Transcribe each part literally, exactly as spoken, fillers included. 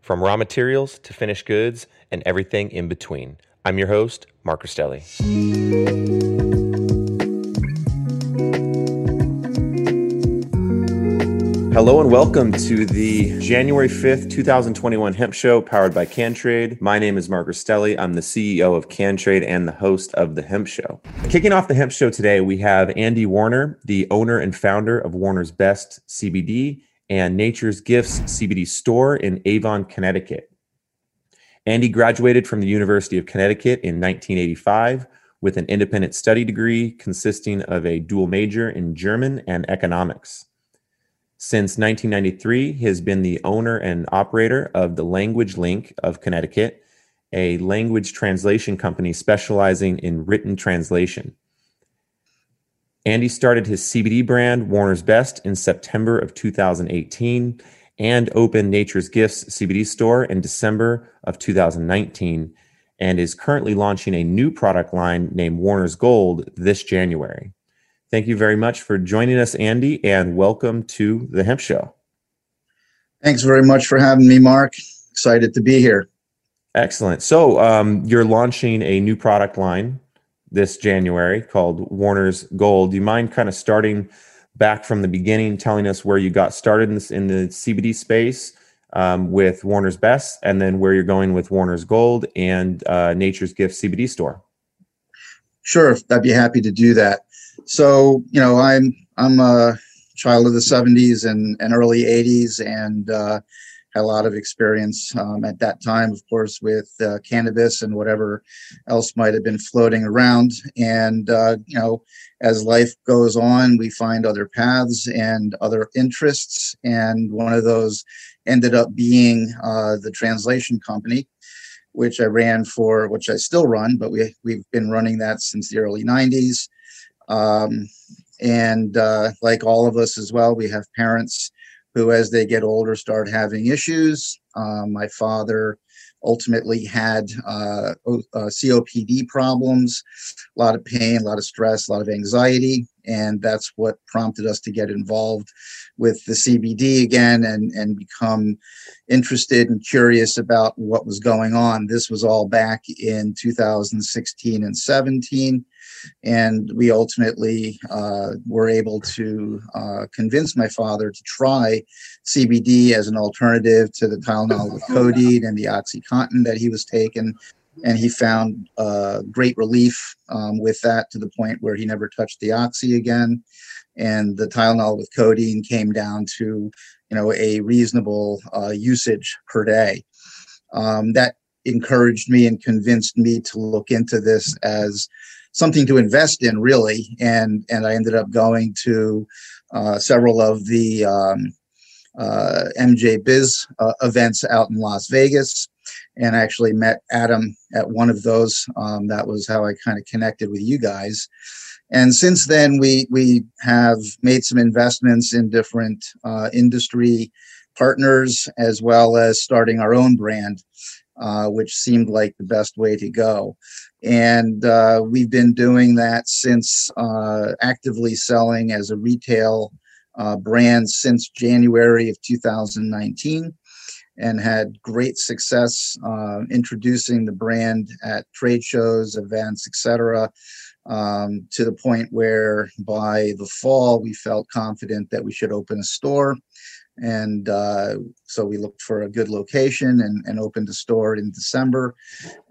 from raw materials to finished goods and everything in between. I'm your host, Mark Rostelli. Hello and welcome to the January fifth, twenty twenty-one Hemp Show powered by CanTrade. My name is Mark Rostelli. I'm the C E O of CanTrade and the host of The Hemp Show. Kicking off The Hemp Show today, we have Andy Warner, the owner and founder of Warner's Best C B D and Nature's Gifts C B D store in Avon, Connecticut. Andy graduated from the University of Connecticut in nineteen eighty-five with an independent study degree consisting of a dual major in German and economics. Since nineteen ninety-three, he has been the owner and operator of the Language Link of Connecticut, a language translation company specializing in written translation. Andy started his C B D brand, Warner's Best, in September of two thousand eighteen and opened Nature's Gifts C B D store in December of two thousand nineteen and is currently launching a new product line named Warner's Gold this January. Thank you very much for joining us, Andy, and welcome to The Hemp Show. Thanks very much for having me, Mark. Excited to be here. Excellent. So um, you're launching a new product line this January called Warner's Gold. Do you mind kind of starting back from the beginning, telling us where you got started in, this, in the C B D space um, with Warner's Best, and then where you're going with Warner's Gold and uh, Nature's Gift C B D store? Sure, I'd be happy to do that. So, you know, I'm I'm a child of the seventies and, and early eighties and uh, had a lot of experience um, at that time, of course, with uh, cannabis and whatever else might have been floating around. And, uh, you know, as life goes on, we find other paths and other interests. And one of those ended up being uh, the translation company, which I ran for, which I still run, but we, we've been running that since the early nineties. Um, and, uh, like all of us as well, we have parents who, as they get older, start having issues. Um, my father ultimately had, uh, uh, C O P D problems, a lot of pain, a lot of stress, a lot of anxiety. And that's what prompted us to get involved with the C B D again and, and become interested and curious about what was going on. This was all back in two thousand sixteen and seventeen. And we ultimately uh, were able to uh, convince my father to try C B D as an alternative to the Tylenol with codeine and the OxyContin that he was taking. And he found uh, great relief um, with that, to the point where he never touched the Oxy again. And the Tylenol with codeine came down to, you know, a reasonable uh, usage per day. Um, that encouraged me and convinced me to look into this as something to invest in, really. And and I ended up going to uh, several of the um, uh, M J Biz uh, events out in Las Vegas, and actually met Adam at one of those. Um, that was how I kind of connected with you guys. And since then, we we have made some investments in different uh, industry partners, as well as starting our own brand, uh, which seemed like the best way to go. And uh, we've been doing that since uh, actively selling as a retail uh, brand since January of two thousand nineteen, and had great success uh, introducing the brand at trade shows, events, et cetera, um, to the point where by the fall, we felt confident that we should open a store. And uh, so we looked for a good location and, and opened a store in December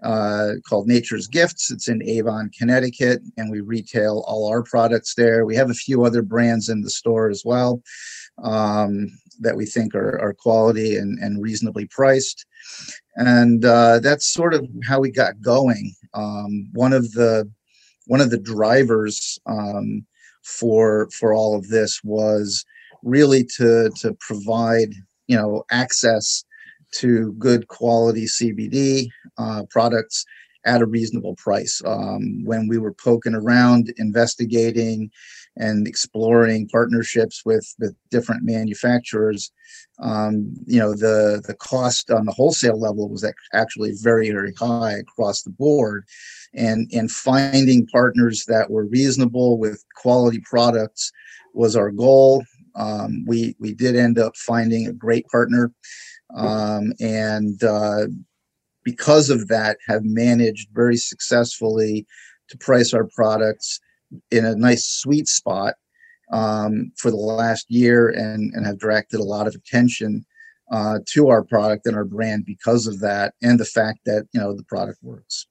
uh, called Nature's Gifts. It's in Avon, Connecticut, and we retail all our products there. We have a few other brands in the store as well um, that we think are, are quality and, and reasonably priced. And uh, that's sort of how we got going. Um, one of the one of the drivers um, for for all of this was really to to provide, you know, access to good quality C B D uh, products at a reasonable price. Um, when we were poking around, investigating and exploring partnerships with, with different manufacturers, um, you know, the, the cost on the wholesale level was actually very, very high across the board. And, and finding partners that were reasonable with quality products was our goal. Um, we, we did end up finding a great partner, um, and uh, because of that, have managed very successfully to price our products in a nice sweet spot um, for the last year, and, and have directed a lot of attention uh, to our product and our brand because of that, and the fact that, you know, the product works.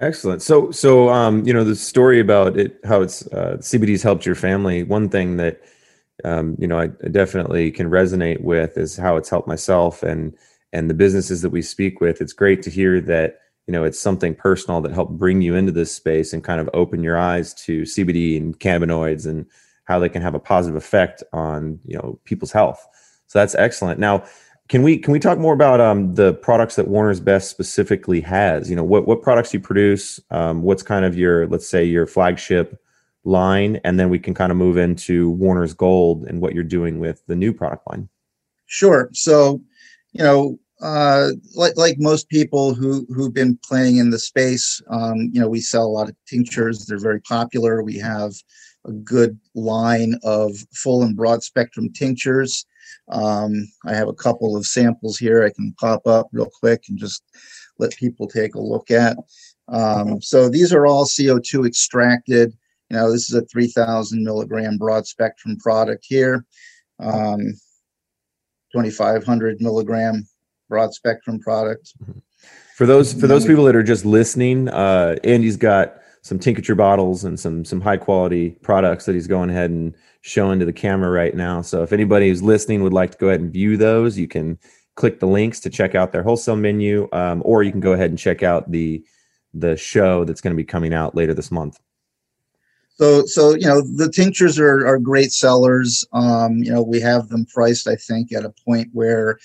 Excellent. So, so um, you know, the story about it, how it's uh, C B D's helped your family. One thing that Um, you know, I definitely can resonate with is how it's helped myself and, and the businesses that we speak with. It's great to hear that, you know, it's something personal that helped bring you into this space and kind of open your eyes to C B D and cannabinoids and how they can have a positive effect on, you know, people's health. So that's excellent. Now, can we, can we talk more about um, the products that Warner's Best specifically has? You know, what, what products you produce, um, what's kind of your, let's say your flagship line, and then we can kind of move into Warner's Gold and what you're doing with the new product line. Sure. So, you know, uh, like like most people who who've been playing in the space, um, you know, we sell a lot of tinctures. They're very popular. We have a good line of full and broad spectrum tinctures. Um, I have a couple of samples here I can pop up real quick and just let people take a look at. Um, so these are all C O two extracted. You know, this is a three thousand milligram broad spectrum product here, um, twenty-five hundred milligram broad spectrum product. For those for those people that are just listening, uh, Andy's got some tincture bottles and some some high quality products that he's going ahead and showing to the camera right now. So if anybody who's listening would like to go ahead and view those, you can click the links to check out their wholesale menu, um, or you can go ahead and check out the the show that's going to be coming out later this month. So, so you know, the tinctures are, are great sellers. Um, you know, we have them priced, I think, at a point where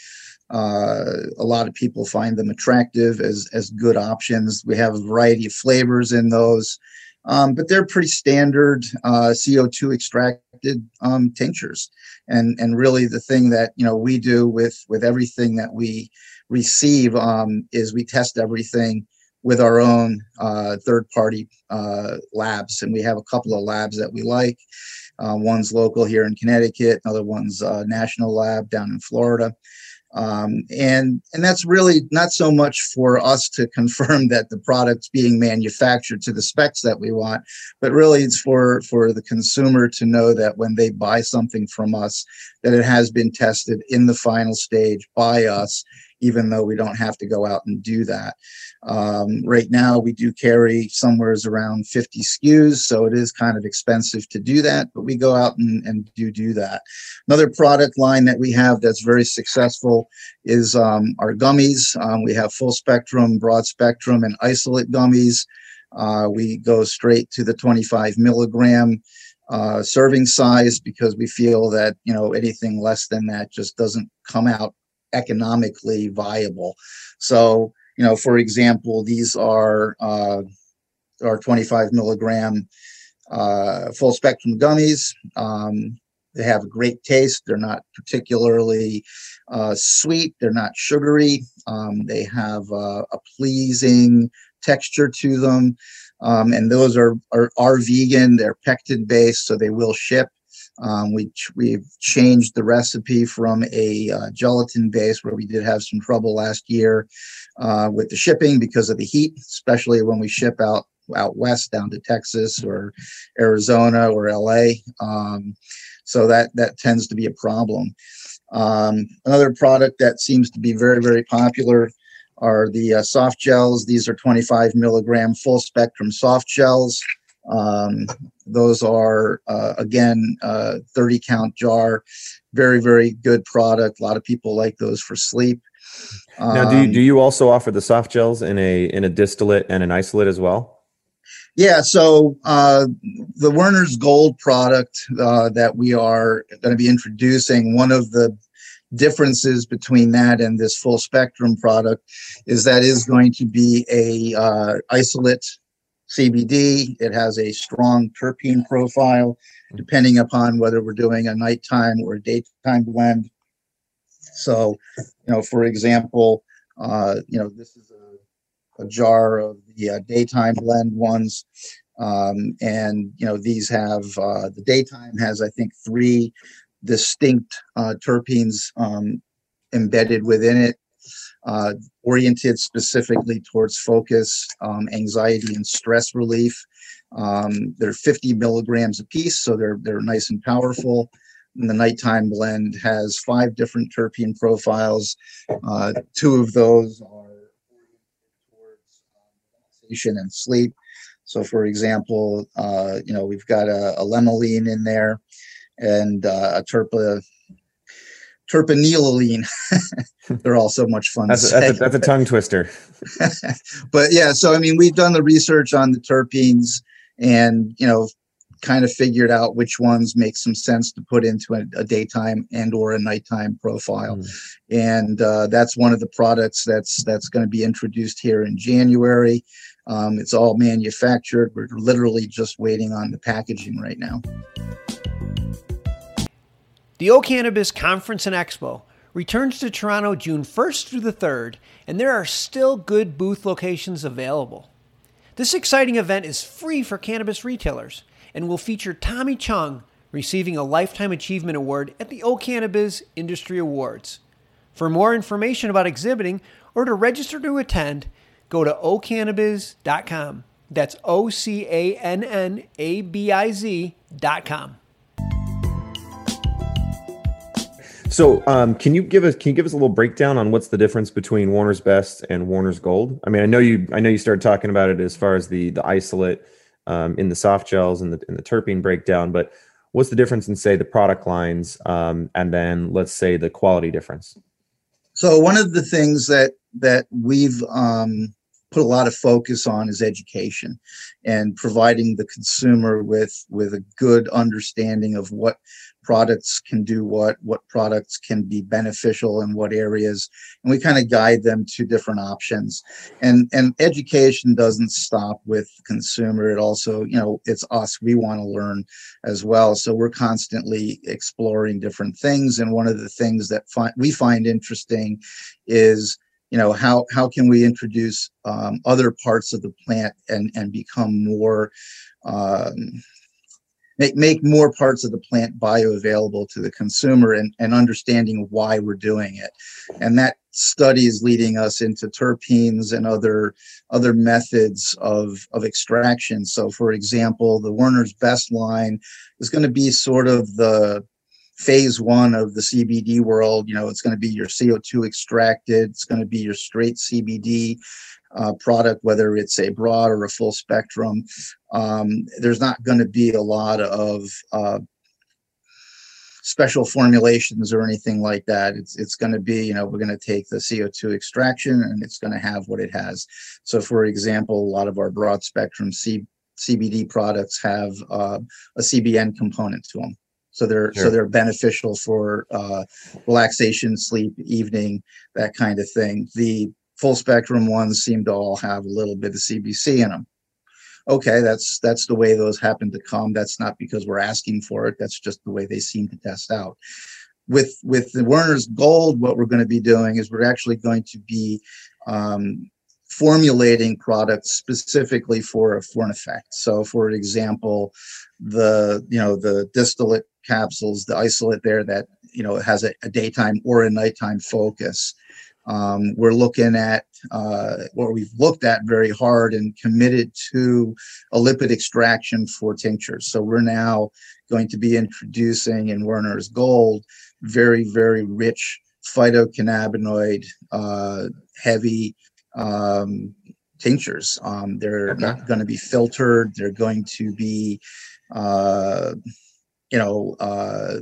uh, a lot of people find them attractive as as good options. We have a variety of flavors in those, um, but they're pretty standard uh, C O two extracted um, tinctures. And and really, the thing that, you know, we do with with everything that we receive um, is we test everything with our own uh, third-party uh, labs. And we have a couple of labs that we like. Uh, one's local here in Connecticut, another one's a national lab down in Florida. Um, and, and that's really not so much for us to confirm that the product's being manufactured to the specs that we want, but really it's for, for the consumer to know that when they buy something from us, that it has been tested in the final stage by us, even though we don't have to go out and do that. Um, right now we do carry somewhere around fifty S K Us, so it is kind of expensive to do that, but we go out and, and do do that. Another product line that we have that's very successful is um, our gummies. Um, we have full spectrum, broad spectrum, and isolate gummies. Uh, we go straight to the twenty-five milligram uh, serving size because we feel that, you know, anything less than that just doesn't come out economically viable. So, you know, for example, these are uh, our twenty-five milligram uh, full spectrum gummies. Um, they have a great taste. They're not particularly uh, sweet. They're not sugary. Um, they have uh, a pleasing texture to them. Um, and those are, are, are vegan, they're pectin based, so they will ship. Um, we ch- we've changed the recipe from a uh, gelatin base, where we did have some trouble last year uh, with the shipping because of the heat, especially when we ship out out west down to Texas or Arizona or L A. Um, so that that tends to be a problem. Um, another product that seems to be very, very popular are the uh, soft gels. These are twenty-five milligram full spectrum soft gels. Um, those are, uh, again, uh, thirty count jar, very, very good product. A lot of people like those for sleep. Um, now, do you, do you also offer the soft gels in a, in a distillate and an isolate as well? Yeah. So, uh, the Warner's Gold product, uh, that we are going to be introducing, one of the differences between that and this full spectrum product is that is going to be a, uh, isolate C B D. It has a strong terpene profile, depending upon whether we're doing a nighttime or a daytime blend. So, you know, for example, uh, you know, this is a, a jar of the uh, daytime blend ones. Um, and, you know, these have, uh, the daytime has, I think, three distinct uh, terpenes um, embedded within it. Uh, oriented specifically towards focus, um, anxiety, and stress relief. Um, they're fifty milligrams a piece, so they're they're nice and powerful. And the nighttime blend has five different terpene profiles. Uh, two of those are oriented towards relaxation and sleep. So, for example, uh, you know we've got a, a lemolene in there, and uh, a terpa. Terpenylene. They're all so much fun. That's, to a, say. That's, a, that's a tongue twister. But yeah, so I mean, we've done the research on the terpenes and, you know, kind of figured out which ones make some sense to put into a, a daytime and or a nighttime profile. Mm. And uh, that's one of the products that's that's going to be introduced here in January. Um, it's all manufactured. We're literally just waiting on the packaging right now. The O'Cannabis Conference and Expo returns to Toronto June first through the third, and there are still good booth locations available. This exciting event is free for cannabis retailers and will feature Tommy Chung receiving a Lifetime Achievement Award at the O'Cannabis Industry Awards. For more information about exhibiting or to register to attend, go to o cannabis dot com. That's O C A N N A B I Z dot com. So, um, can you give us can you give us a little breakdown on what's the difference between Warner's Best and Warner's Gold? I mean, I know you I know you started talking about it as far as the the isolate um, in the soft gels and the and the terpene breakdown, but what's the difference in, say, the product lines um, and then let's say the quality difference? So, one of the things that that we've um, put a lot of focus on is education and providing the consumer with with a good understanding of what products can do what, what products can be beneficial in what areas. And we kind of guide them to different options. And, and education doesn't stop with consumer. It also, you know, it's us, we want to learn as well. So we're constantly exploring different things. And one of the things that fi- we find interesting is, you know, how, how can we introduce um, other parts of the plant and, and become more, um, Make make more parts of the plant bioavailable to the consumer, and, and understanding why we're doing it. And that study is leading us into terpenes and other other methods of, of extraction. So, for example, the Warner's Best line is going to be sort of the phase one of the C B D world. You know, it's going to be your C O two extracted. It's going to be your straight C B D uh, product, whether it's a broad or a full spectrum. Um, there's not going to be a lot of uh, special formulations or anything like that. It's it's going to be, you know, we're going to take the C O two extraction and it's going to have what it has. So, for example, a lot of our broad spectrum C- CBD products have uh, a C B N component to them. So they're sure. so they're beneficial for uh, relaxation, sleep, evening, that kind of thing. The full spectrum ones seem to all have a little bit of C B C in them. Okay, that's that's the way those happen to come. That's not because we're asking for it. That's just the way they seem to test out. With with the Warner's Gold, what we're going to be doing is we're actually going to be um, formulating products specifically for, for an effect. So for example, the, you know, the distillate capsules, the isolate there that, you know, has a, a daytime or a nighttime focus. Um, we're looking at uh, what we've looked at very hard and committed to a lipid extraction for tinctures. So we're now going to be introducing in Warner's Gold very, very rich phytocannabinoid, uh, heavy um, tinctures. Um, they're okay. not going to be filtered. They're going to be, uh, you know, uh,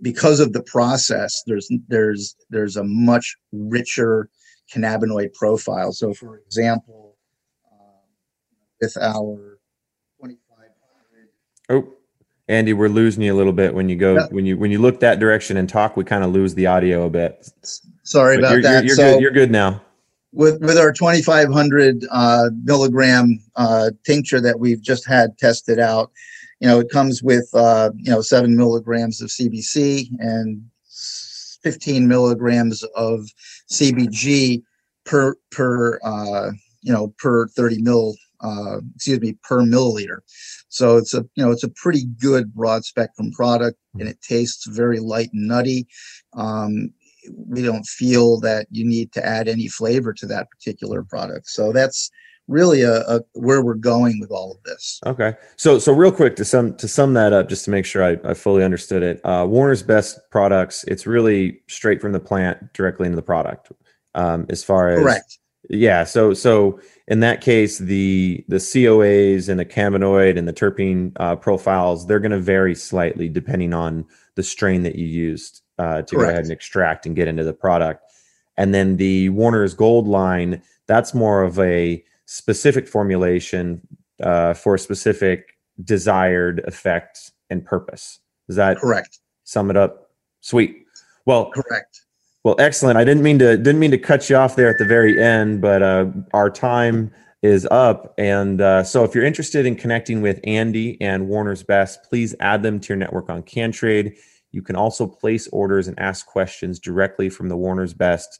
because of the process, there's there's there's a much richer cannabinoid profile. So, for example, um, with our twenty-five hundred. Oh, Andy, we're losing you a little bit when you go yeah. when you when you look that direction and talk. We kind of lose the audio a bit. Sorry but about you're, that. You're, you're, so good, you're good now. With with our twenty-five hundred uh, milligram uh, tincture that we've just had tested out. You know, it comes with, uh, you know, seven milligrams of C B C and fifteen milligrams of C B G per, per uh, you know, per thirty mil, uh, excuse me, per milliliter. So it's a, you know, it's a pretty good broad spectrum product, and it tastes very light and nutty. Um, we don't feel that you need to add any flavor to that particular product. So that's really a, a where we're going with all of this. Okay. So, so real quick to sum, to sum that up, just to make sure I, I fully understood it, uh, Warner's Best products, it's really straight from the plant directly into the product. Um, as far as, correct. Yeah. So, so in that case, the, the C O As and the cannabinoid and the terpene uh, profiles, they're going to vary slightly depending on the strain that you used uh, to correct. Go ahead and extract and get into the product. And then the Warner's Gold line, that's more of a specific formulation uh, for specific desired effect and purpose. Is that correct? Sum it up. Sweet. Well, correct. Well, excellent. I didn't mean to didn't mean to cut you off there at the very end, but uh, our time is up. And uh, so, if you're interested in connecting with Andy and Warner's Best, please add them to your network on CanTrade. You can also place orders and ask questions directly from the Warner's Best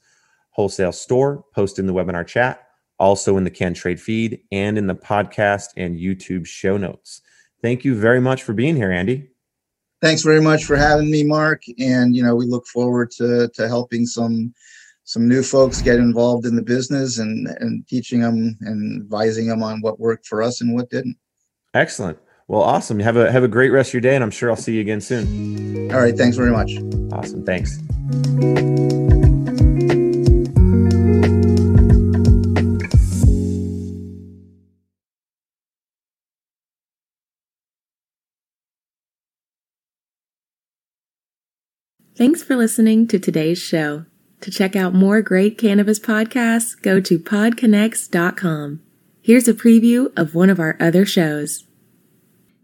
wholesale store. Post in the webinar chat. Also in the CanTrade feed and in the podcast and YouTube show notes. Thank you very much for being here, Andy. Thanks very much for having me, Mark. And, you know, we look forward to to helping some some new folks get involved in the business and, and teaching them and advising them on what worked for us and what didn't. Excellent. Well, awesome. Have a, have a great rest of your day, and I'm sure I'll see you again soon. All right. Thanks very much. Awesome. Thanks. Thanks for listening to today's show. To check out more great cannabis podcasts, go to pod connects dot com. Here's a preview of one of our other shows.